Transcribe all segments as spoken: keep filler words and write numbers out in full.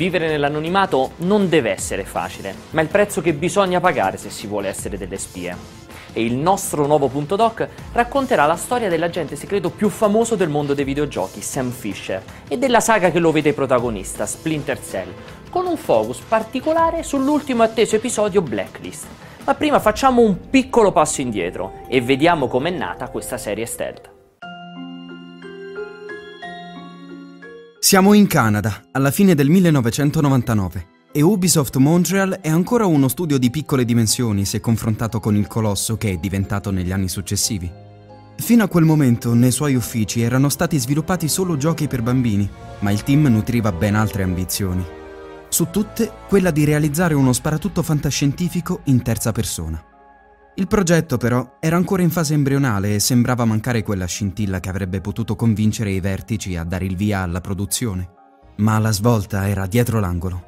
Vivere nell'anonimato non deve essere facile, ma è il prezzo che bisogna pagare se si vuole essere delle spie. E il nostro nuovo punto doc racconterà la storia dell'agente segreto più famoso del mondo dei videogiochi, Sam Fisher, e della saga che lo vede protagonista, Splinter Cell, con un focus particolare sull'ultimo atteso episodio Blacklist. Ma prima facciamo un piccolo passo indietro e vediamo com'è nata questa serie stealth. Siamo in Canada, alla fine del millenovecentonovantanove, e Ubisoft Montreal è ancora uno studio di piccole dimensioni se confrontato con il colosso che è diventato negli anni successivi. Fino a quel momento, nei suoi uffici erano stati sviluppati solo giochi per bambini, ma il team nutriva ben altre ambizioni. Su tutte, quella di realizzare uno sparatutto fantascientifico in terza persona. Il progetto, però, era ancora in fase embrionale e sembrava mancare quella scintilla che avrebbe potuto convincere i vertici a dare il via alla produzione. Ma la svolta era dietro l'angolo.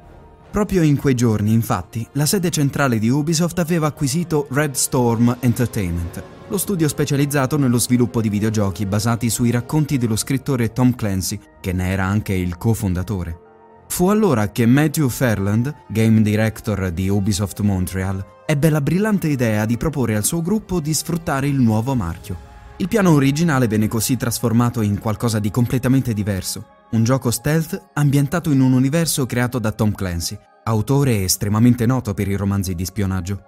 Proprio in quei giorni, infatti, la sede centrale di Ubisoft aveva acquisito Red Storm Entertainment, lo studio specializzato nello sviluppo di videogiochi basati sui racconti dello scrittore Tom Clancy, che ne era anche il cofondatore. Fu allora che Matthew Ferland, game director di Ubisoft Montreal, ebbe la brillante idea di proporre al suo gruppo di sfruttare il nuovo marchio. Il piano originale venne così trasformato in qualcosa di completamente diverso, un gioco stealth ambientato in un universo creato da Tom Clancy, autore estremamente noto per i romanzi di spionaggio.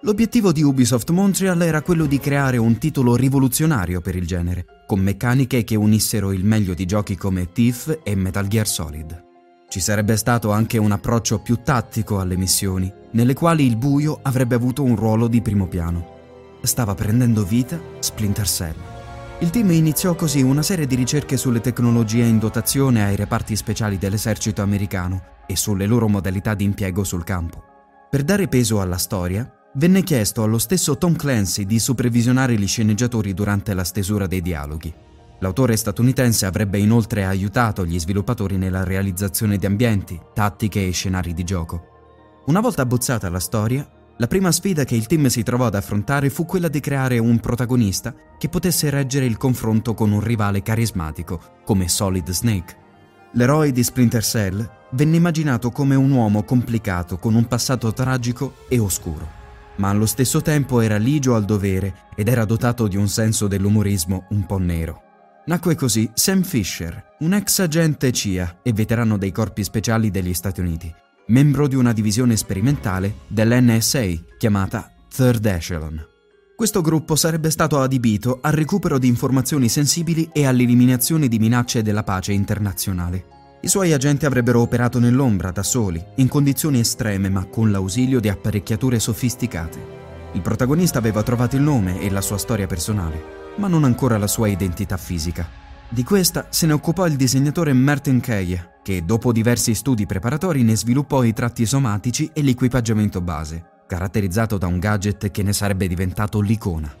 L'obiettivo di Ubisoft Montreal era quello di creare un titolo rivoluzionario per il genere, con meccaniche che unissero il meglio di giochi come Thief e Metal Gear Solid. Ci sarebbe stato anche un approccio più tattico alle missioni, nelle quali il buio avrebbe avuto un ruolo di primo piano. Stava prendendo vita Splinter Cell. Il team iniziò così una serie di ricerche sulle tecnologie in dotazione ai reparti speciali dell'esercito americano e sulle loro modalità di impiego sul campo. Per dare peso alla storia, venne chiesto allo stesso Tom Clancy di supervisionare gli sceneggiatori durante la stesura dei dialoghi. L'autore statunitense avrebbe inoltre aiutato gli sviluppatori nella realizzazione di ambienti, tattiche e scenari di gioco. Una volta abbozzata la storia, la prima sfida che il team si trovò ad affrontare fu quella di creare un protagonista che potesse reggere il confronto con un rivale carismatico, come Solid Snake. L'eroe di Splinter Cell venne immaginato come un uomo complicato con un passato tragico e oscuro, ma allo stesso tempo era ligio al dovere ed era dotato di un senso dell'umorismo un po' nero. Nacque così Sam Fisher, un ex agente C I A e veterano dei corpi speciali degli Stati Uniti, membro di una divisione sperimentale dell'N S A chiamata Third Echelon. Questo gruppo sarebbe stato adibito al recupero di informazioni sensibili e all'eliminazione di minacce della pace internazionale. I suoi agenti avrebbero operato nell'ombra da soli, in condizioni estreme ma con l'ausilio di apparecchiature sofisticate. Il protagonista aveva trovato il nome e la sua storia personale, ma non ancora la sua identità fisica. Di questa se ne occupò il disegnatore Martin Keye, che dopo diversi studi preparatori ne sviluppò i tratti somatici e l'equipaggiamento base, caratterizzato da un gadget che ne sarebbe diventato l'icona,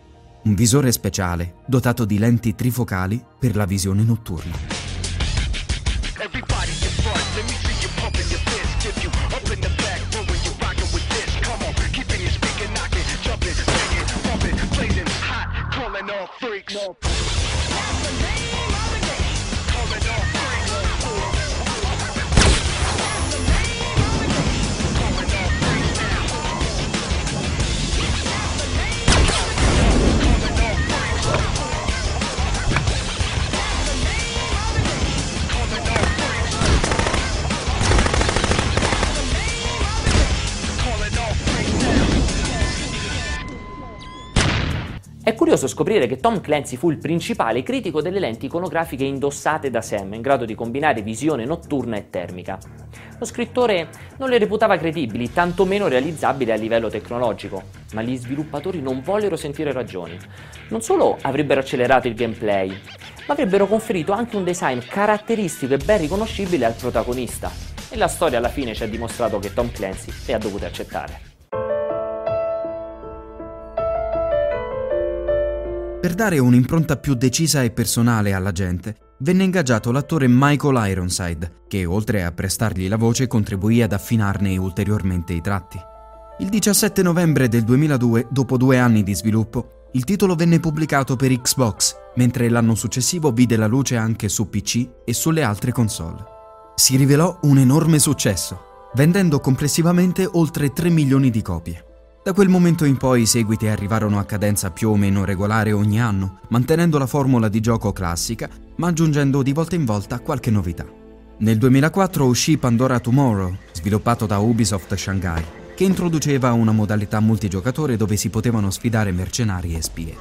un visore speciale dotato di lenti trifocali per la visione notturna. È curioso scoprire che Tom Clancy fu il principale critico delle lenti iconografiche indossate da Sam, in grado di combinare visione notturna e termica. Lo scrittore non le reputava credibili, tantomeno realizzabili a livello tecnologico, ma gli sviluppatori non vollero sentire ragioni. Non solo avrebbero accelerato il gameplay, ma avrebbero conferito anche un design caratteristico e ben riconoscibile al protagonista. E la storia alla fine ci ha dimostrato che Tom Clancy le ha dovute accettare. Per dare un'impronta più decisa e personale alla gente, venne ingaggiato l'attore Michael Ironside, che oltre a prestargli la voce contribuì ad affinarne ulteriormente i tratti. Il diciassette novembre del duemiladue, dopo due anni di sviluppo, il titolo venne pubblicato per Xbox, mentre l'anno successivo vide la luce anche su P C e sulle altre console. si rivelò un enorme successo, vendendo complessivamente oltre tre milioni di copie. Da quel momento in poi i seguiti arrivarono a cadenza più o meno regolare ogni anno, mantenendo la formula di gioco classica, ma aggiungendo di volta in volta qualche novità. Nel duemilaquattro uscì Pandora Tomorrow, sviluppato da Ubisoft Shanghai, che introduceva una modalità multigiocatore dove si potevano sfidare mercenari e spie.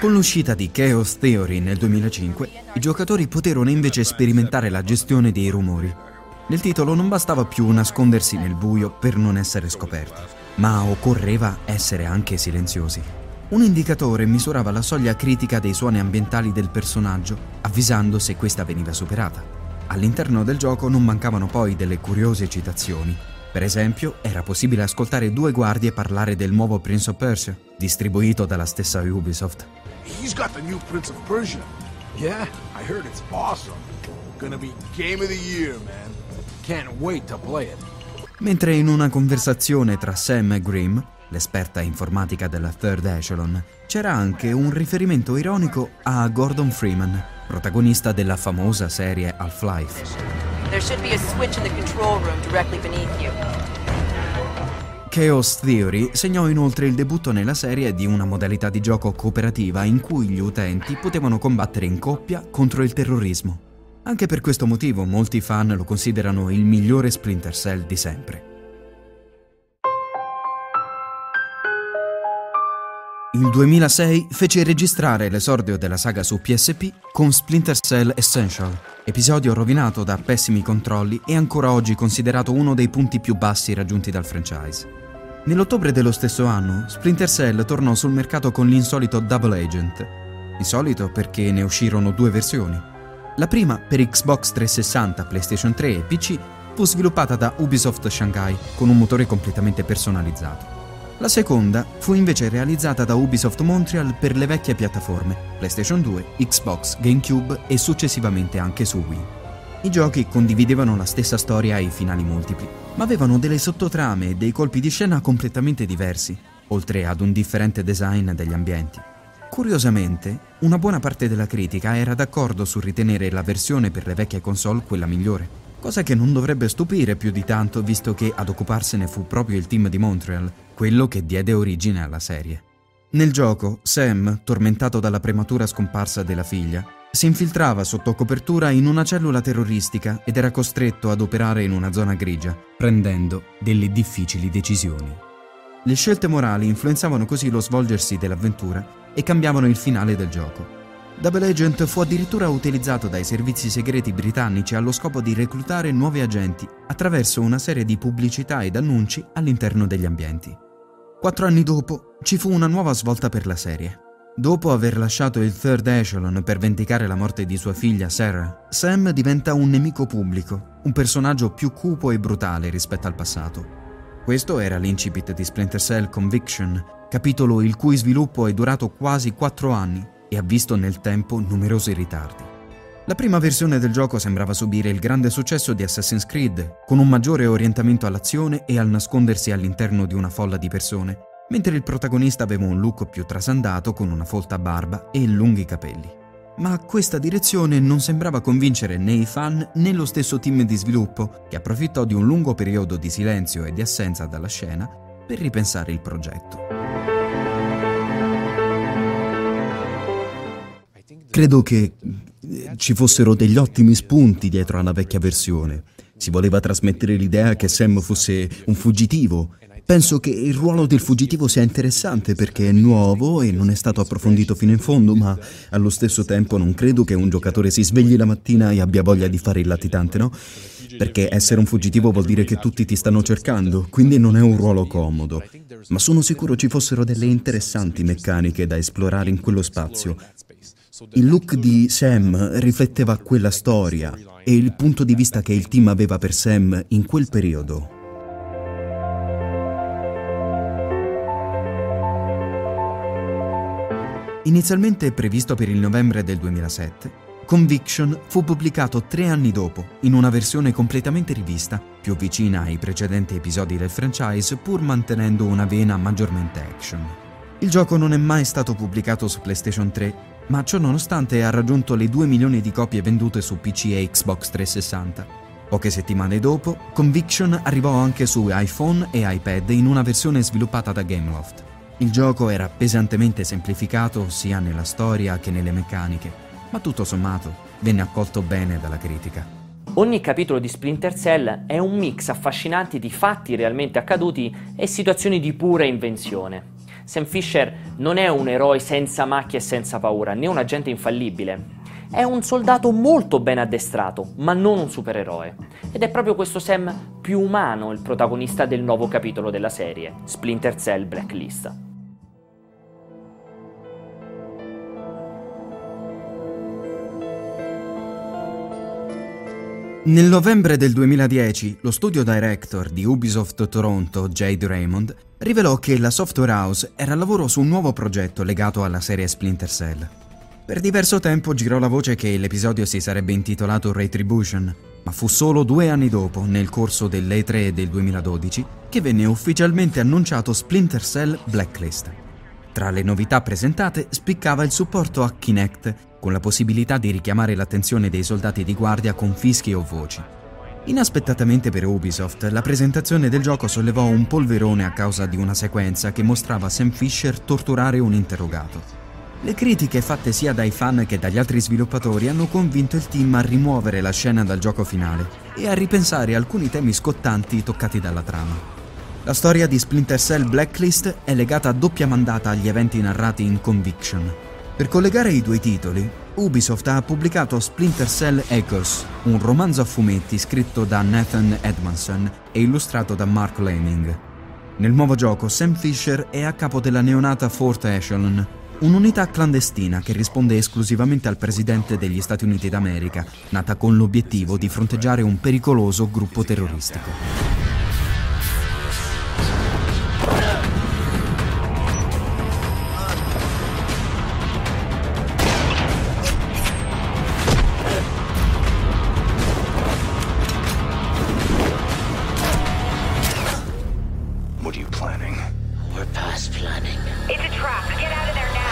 Con l'uscita di Chaos Theory nel duemilacinque, i giocatori poterono invece sperimentare la gestione dei rumori. Nel titolo non bastava più nascondersi nel buio per non essere scoperti, ma occorreva essere anche silenziosi. Un indicatore misurava la soglia critica dei suoni ambientali del personaggio, avvisando se questa veniva superata. All'interno del gioco non mancavano poi delle curiose citazioni. Per esempio, era possibile ascoltare due guardie parlare del nuovo Prince of Persia, distribuito dalla stessa Ubisoft. He's got the new Prince of Persia. Yeah, I heard it's awesome. Gonna be game of the year, man. Can't wait to play it. Mentre in una conversazione tra Sam e Grimm, l'esperta informatica della Third Echelon, c'era anche un riferimento ironico a Gordon Freeman, protagonista della famosa serie Half-Life. Chaos Theory segnò inoltre il debutto nella serie di una modalità di gioco cooperativa in cui gli utenti potevano combattere in coppia contro il terrorismo. Anche per questo motivo molti fan lo considerano il migliore Splinter Cell di sempre. Il duemilasei fece registrare l'esordio della saga su P S P con Splinter Cell Essential, episodio rovinato da pessimi controlli e ancora oggi considerato uno dei punti più bassi raggiunti dal franchise. Nell'ottobre dello stesso anno, Splinter Cell tornò sul mercato con l'insolito Double Agent. Insolito perché ne uscirono due versioni. La prima, per Xbox trecentosessanta, PlayStation tre e P C, fu sviluppata da Ubisoft Shanghai con un motore completamente personalizzato. La seconda fu invece realizzata da Ubisoft Montreal per le vecchie piattaforme PlayStation due, Xbox, GameCube e successivamente anche su Wii. I giochi condividevano la stessa storia e i finali multipli, ma avevano delle sottotrame e dei colpi di scena completamente diversi, oltre ad un differente design degli ambienti. Curiosamente, una buona parte della critica era d'accordo sul ritenere la versione per le vecchie console quella migliore. Cosa che non dovrebbe stupire più di tanto, visto che ad occuparsene fu proprio il team di Montreal, quello che diede origine alla serie. Nel gioco, Sam, tormentato dalla prematura scomparsa della figlia, si infiltrava sotto copertura in una cellula terroristica ed era costretto ad operare in una zona grigia, prendendo delle difficili decisioni. Le scelte morali influenzavano così lo svolgersi dell'avventura e cambiavano il finale del gioco. Double Agent fu addirittura utilizzato dai servizi segreti britannici allo scopo di reclutare nuovi agenti attraverso una serie di pubblicità ed annunci all'interno degli ambienti. Quattro anni dopo ci fu una nuova svolta per la serie. Dopo aver lasciato il Third Echelon per vendicare la morte di sua figlia Sarah, Sam diventa un nemico pubblico, un personaggio più cupo e brutale rispetto al passato. Questo era l'incipit di Splinter Cell Conviction, capitolo il cui sviluppo è durato quasi quattro anni, e ha visto nel tempo numerosi ritardi. La prima versione del gioco sembrava subire il grande successo di Assassin's Creed, con un maggiore orientamento all'azione e al nascondersi all'interno di una folla di persone, mentre il protagonista aveva un look più trasandato con una folta barba e lunghi capelli. Ma questa direzione non sembrava convincere né i fan né lo stesso team di sviluppo, che approfittò di un lungo periodo di silenzio e di assenza dalla scena per ripensare il progetto. Credo che ci fossero degli ottimi spunti dietro alla vecchia versione. Si voleva trasmettere l'idea che Sam fosse un fuggitivo. Penso che il ruolo del fuggitivo sia interessante perché è nuovo e non è stato approfondito fino in fondo, ma allo stesso tempo non credo che un giocatore si svegli la mattina e abbia voglia di fare il latitante, no? Perché essere un fuggitivo vuol dire che tutti ti stanno cercando, quindi non è un ruolo comodo. Ma sono sicuro ci fossero delle interessanti meccaniche da esplorare in quello spazio. Il look di Sam rifletteva quella storia e il punto di vista che il team aveva per Sam in quel periodo. Inizialmente previsto per il novembre del duemilasette, Conviction fu pubblicato tre anni dopo, in una versione completamente rivista, più vicina ai precedenti episodi del franchise, pur mantenendo una vena maggiormente action. Il gioco non è mai stato pubblicato su PlayStation tre, ma ciò nonostante ha raggiunto le due milioni di copie vendute su P C e Xbox trecentosessanta, Poche settimane dopo, Conviction arrivò anche su iPhone e iPad in una versione sviluppata da Gameloft. Il gioco era pesantemente semplificato sia nella storia che nelle meccaniche, ma tutto sommato venne accolto bene dalla critica. Ogni capitolo di Splinter Cell è un mix affascinante di fatti realmente accaduti e situazioni di pura invenzione. Sam Fisher non è un eroe senza macchie e senza paura, né un agente infallibile. È un soldato molto ben addestrato, ma non un supereroe. Ed è proprio questo Sam più umano il protagonista del nuovo capitolo della serie, Splinter Cell Blacklist. Nel novembre del duemiladieci, lo studio director di Ubisoft Toronto, Jade Raymond, rivelò che la software house era al lavoro su un nuovo progetto legato alla serie Splinter Cell. Per diverso tempo girò la voce che l'episodio si sarebbe intitolato Retribution, ma fu solo due anni dopo, nel corso dell'E tre del duemiladodici, che venne ufficialmente annunciato Splinter Cell Blacklist. Tra le novità presentate spiccava il supporto a Kinect, con la possibilità di richiamare l'attenzione dei soldati di guardia con fischi o voci. Inaspettatamente per Ubisoft, la presentazione del gioco sollevò un polverone a causa di una sequenza che mostrava Sam Fisher torturare un interrogato. Le critiche fatte sia dai fan che dagli altri sviluppatori hanno convinto il team a rimuovere la scena dal gioco finale e a ripensare alcuni temi scottanti toccati dalla trama. La storia di Splinter Cell Blacklist è legata a doppia mandata agli eventi narrati in Conviction. Per collegare i due titoli, Ubisoft ha pubblicato Splinter Cell Echoes, un romanzo a fumetti scritto da Nathan Edmondson e illustrato da Mark Lanning. Nel nuovo gioco Sam Fisher è a capo della neonata Fourth Echelon, un'unità clandestina che risponde esclusivamente al presidente degli Stati Uniti d'America, nata con l'obiettivo di fronteggiare un pericoloso gruppo terroristico. What are you planning? We're past planning. It's a trap. Get out of there now.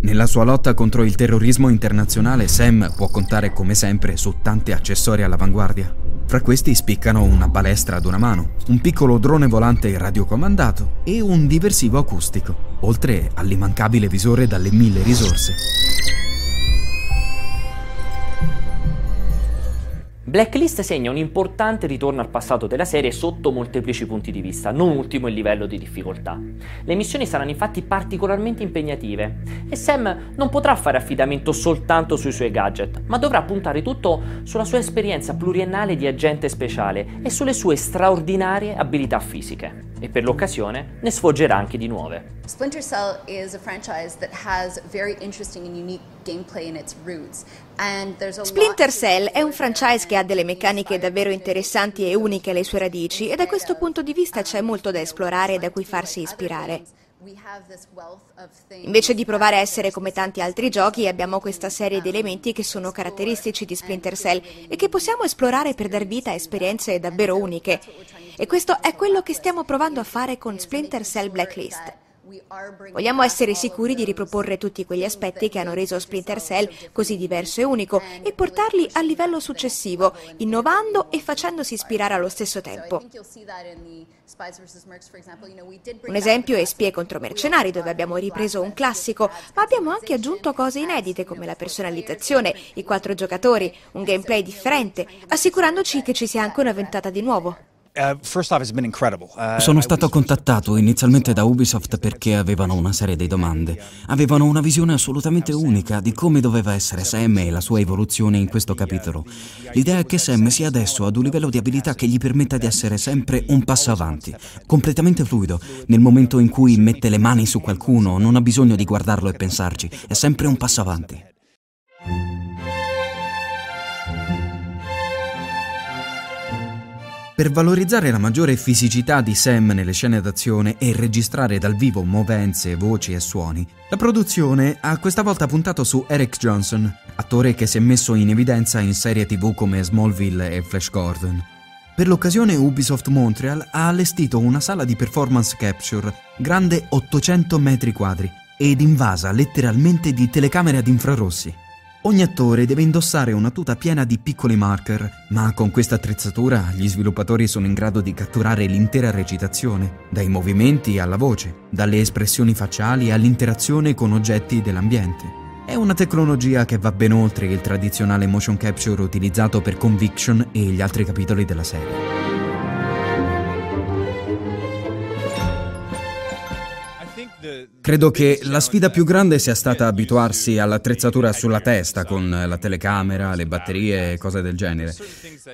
Nella sua lotta contro il terrorismo internazionale, Sam può contare come sempre su tanti accessori all'avanguardia. Fra questi spiccano una balestra ad una mano, un piccolo drone volante radiocomandato e un diversivo acustico, oltre all'immancabile visore dalle mille risorse. Blacklist segna un importante ritorno al passato della serie sotto molteplici punti di vista, non ultimo il livello di difficoltà. Le missioni saranno infatti particolarmente impegnative e Sam non potrà fare affidamento soltanto sui suoi gadget, ma dovrà puntare tutto sulla sua esperienza pluriennale di agente speciale e sulle sue straordinarie abilità fisiche. E per l'occasione ne sfoggerà anche di nuove. Splinter Cell is a franchise that has very interesting and unique gameplay in its roots. Splinter Cell è un franchise che ha delle meccaniche davvero interessanti e uniche alle sue radici e da questo punto di vista c'è molto da esplorare e da cui farsi ispirare. Invece di provare a essere come tanti altri giochi, abbiamo questa serie di elementi che sono caratteristici di Splinter Cell e che possiamo esplorare per dar vita a esperienze davvero uniche. E questo è quello che stiamo provando a fare con Splinter Cell Blacklist. Vogliamo essere sicuri di riproporre tutti quegli aspetti che hanno reso Splinter Cell così diverso e unico e portarli al livello successivo, innovando e facendosi ispirare allo stesso tempo. Un esempio è Spie contro Mercenari, dove abbiamo ripreso un classico, ma abbiamo anche aggiunto cose inedite come la personalizzazione, i quattro giocatori, un gameplay differente, assicurandoci che ci sia anche una ventata di nuovo. Sono stato contattato inizialmente da Ubisoft perché avevano una serie di domande. Avevano una visione assolutamente unica di come doveva essere Sam e la sua evoluzione in questo capitolo. L'idea è che Sam sia adesso ad un livello di abilità che gli permetta di essere sempre un passo avanti, completamente fluido. Nel momento in cui mette le mani su qualcuno, non ha bisogno di guardarlo e pensarci, è sempre un passo avanti. Per valorizzare la maggiore fisicità di Sam nelle scene d'azione e registrare dal vivo movenze, voci e suoni, la produzione ha questa volta puntato su Eric Johnson, attore che si è messo in evidenza in serie tivù come Smallville e Flash Gordon. Per l'occasione Ubisoft Montreal ha allestito una sala di performance capture grande ottocento metri quadri ed invasa letteralmente di telecamere ad infrarossi. Ogni attore deve indossare una tuta piena di piccoli marker, ma con questa attrezzatura gli sviluppatori sono in grado di catturare l'intera recitazione, dai movimenti alla voce, dalle espressioni facciali all'interazione con oggetti dell'ambiente. È una tecnologia che va ben oltre il tradizionale motion capture utilizzato per Conviction e gli altri capitoli della serie. Credo che la sfida più grande sia stata abituarsi all'attrezzatura sulla testa, con la telecamera, le batterie e cose del genere.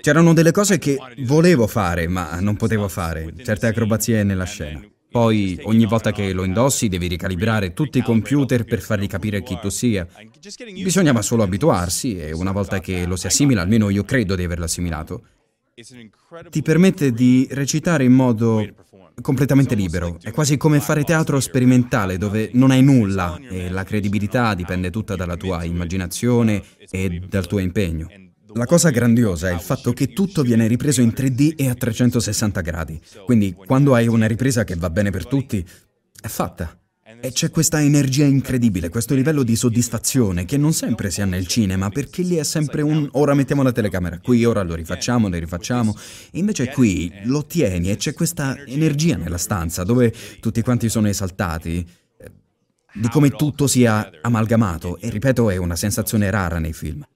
C'erano delle cose che volevo fare, ma non potevo fare, certe acrobazie nella scena. Poi, ogni volta che lo indossi, devi ricalibrare tutti i computer per fargli capire chi tu sia. Bisognava solo abituarsi e una volta che lo si assimila, almeno io credo di averlo assimilato, ti permette di recitare in modo completamente libero. È quasi come fare teatro sperimentale dove non hai nulla e la credibilità dipende tutta dalla tua immaginazione e dal tuo impegno. La cosa grandiosa è il fatto che tutto viene ripreso in tre D e a trecentosessanta gradi. Quindi quando hai una ripresa che va bene per tutti, è fatta. E c'è questa energia incredibile, questo livello di soddisfazione che non sempre si ha nel cinema, perché lì è sempre un ora mettiamo la telecamera qui, ora lo rifacciamo, ne rifacciamo. Invece qui lo tieni e c'è questa energia nella stanza dove tutti quanti sono esaltati di come tutto sia amalgamato e, ripeto, è una sensazione rara nei film.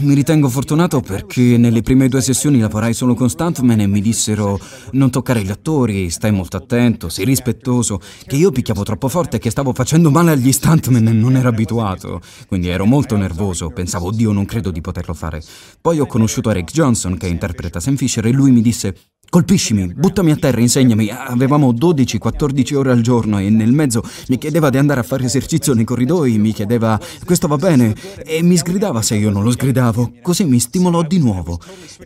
Mi ritengo fortunato perché nelle prime due sessioni lavorai solo con stuntman e mi dissero non toccare gli attori, stai molto attento, sei rispettoso, che io picchiavo troppo forte e che stavo facendo male agli stuntman e non ero abituato, quindi ero molto nervoso, pensavo oddio non credo di poterlo fare. Poi ho conosciuto Eric Johnson che interpreta Sam Fisher e lui mi disse colpiscimi, buttami a terra, insegnami. Avevamo dodici quattordici ore al giorno e nel mezzo mi chiedeva di andare a fare esercizio nei corridoi, mi chiedeva questo va bene e mi sgridava se io non lo sgridavo, così mi stimolò di nuovo.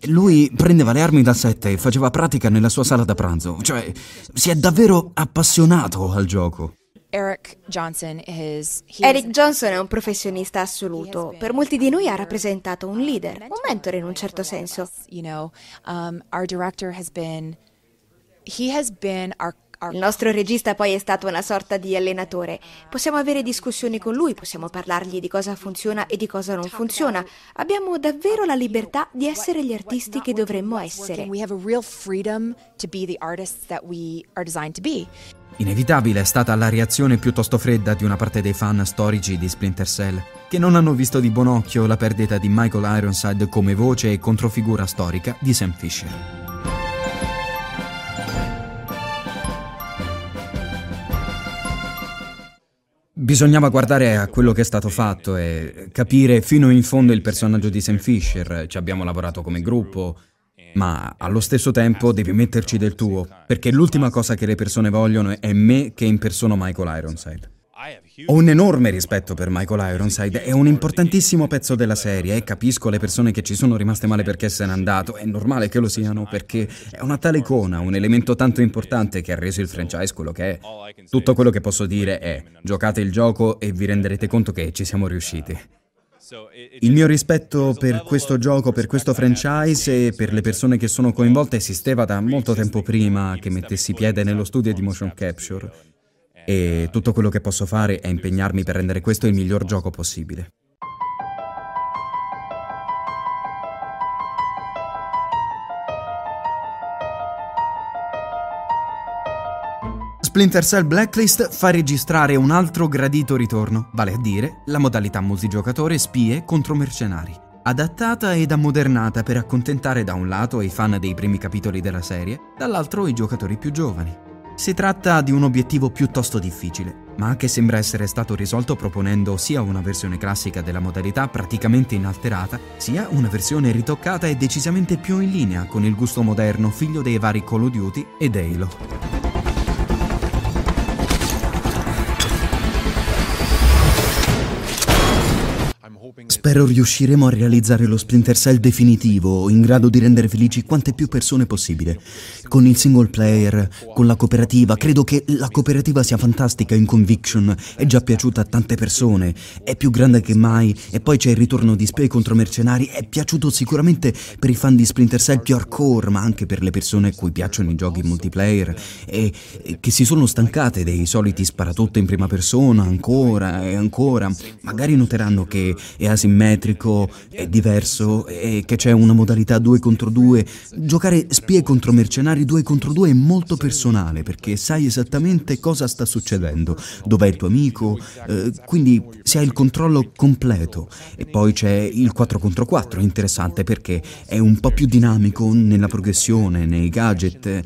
Lui prendeva le armi da sette e faceva pratica nella sua sala da pranzo, cioè si è davvero appassionato al gioco. Eric Johnson è un professionista assoluto. Per molti di noi ha rappresentato un leader, un mentore in un certo senso. Il nostro regista poi è stato una sorta di allenatore. Possiamo avere discussioni con lui, possiamo parlargli di cosa funziona e di cosa non funziona. Abbiamo davvero la libertà di essere gli artisti che dovremmo essere. Inevitabile è stata la reazione piuttosto fredda di una parte dei fan storici di Splinter Cell, che non hanno visto di buon occhio la perdita di Michael Ironside come voce e controfigura storica di Sam Fisher. Bisognava guardare a quello che è stato fatto e capire fino in fondo il personaggio di Sam Fisher, ci abbiamo lavorato come gruppo, ma allo stesso tempo devi metterci del tuo, perché l'ultima cosa che le persone vogliono è me che impersono Michael Ironside. Ho un enorme rispetto per Michael Ironside, è un importantissimo pezzo della serie e capisco le persone che ci sono rimaste male perché se n'è andato, è normale che lo siano perché è una tale icona, un elemento tanto importante che ha reso il franchise quello che è. Tutto quello che posso dire è, giocate il gioco e vi renderete conto che ci siamo riusciti. Il mio rispetto per questo gioco, per questo franchise e per le persone che sono coinvolte esisteva da molto tempo prima che mettessi piede nello studio di motion capture e tutto quello che posso fare è impegnarmi per rendere questo il miglior gioco possibile. Splinter Cell Blacklist fa registrare un altro gradito ritorno, vale a dire la modalità multigiocatore spie contro mercenari, adattata ed ammodernata per accontentare da un lato i fan dei primi capitoli della serie, dall'altro i giocatori più giovani. Si tratta di un obiettivo piuttosto difficile, ma che sembra essere stato risolto proponendo sia una versione classica della modalità praticamente inalterata, sia una versione ritoccata e decisamente più in linea con il gusto moderno figlio dei vari Call of Duty ed Halo. Spero riusciremo a realizzare lo Splinter Cell definitivo, in grado di rendere felici quante più persone possibile. Con il single player, con la cooperativa, credo che la cooperativa sia fantastica in Conviction, è già piaciuta a tante persone, è più grande che mai, e poi c'è il ritorno di Spy contro mercenari, è piaciuto sicuramente per i fan di Splinter Cell più hardcore, ma anche per le persone cui piacciono i giochi multiplayer e che si sono stancate dei soliti sparatutto in prima persona, ancora e ancora. Magari noteranno che è asimmetrico, è diverso e che c'è una modalità due contro due. Giocare spie contro mercenari due contro due è molto personale, perché sai esattamente cosa sta succedendo, dov'è il tuo amico, eh, quindi si ha il controllo completo. E poi c'è il quattro contro quattro, interessante perché è un po' più dinamico nella progressione, nei gadget.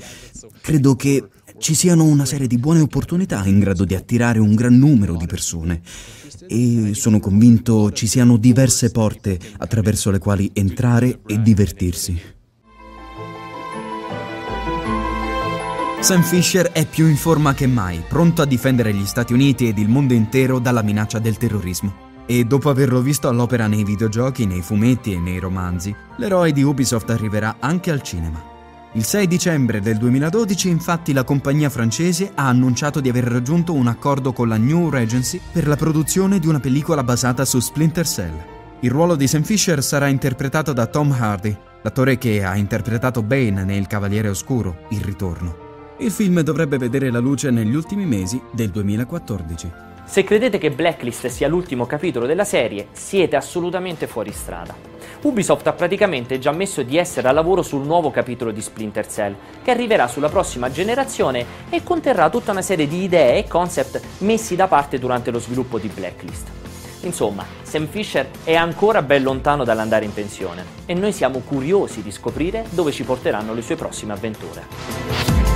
Credo che ci siano una serie di buone opportunità in grado di attirare un gran numero di persone. E sono convinto ci siano diverse porte attraverso le quali entrare e divertirsi. Sam Fisher è più in forma che mai, pronto a difendere gli Stati Uniti ed il mondo intero dalla minaccia del terrorismo. E dopo averlo visto all'opera nei videogiochi, nei fumetti e nei romanzi, l'eroe di Ubisoft arriverà anche al cinema. Il sei dicembre del duemiladodici, infatti, la compagnia francese ha annunciato di aver raggiunto un accordo con la New Regency per la produzione di una pellicola basata su Splinter Cell. Il ruolo di Sam Fisher sarà interpretato da Tom Hardy, l'attore che ha interpretato Bane nel Cavaliere Oscuro, Il Ritorno. Il film dovrebbe vedere la luce negli ultimi mesi del duemilaquattordici. Se credete che Blacklist sia l'ultimo capitolo della serie, siete assolutamente fuori strada. Ubisoft ha praticamente già ammesso di essere al lavoro sul nuovo capitolo di Splinter Cell, che arriverà sulla prossima generazione e conterrà tutta una serie di idee e concept messi da parte durante lo sviluppo di Blacklist. Insomma, Sam Fisher è ancora ben lontano dall'andare in pensione e noi siamo curiosi di scoprire dove ci porteranno le sue prossime avventure.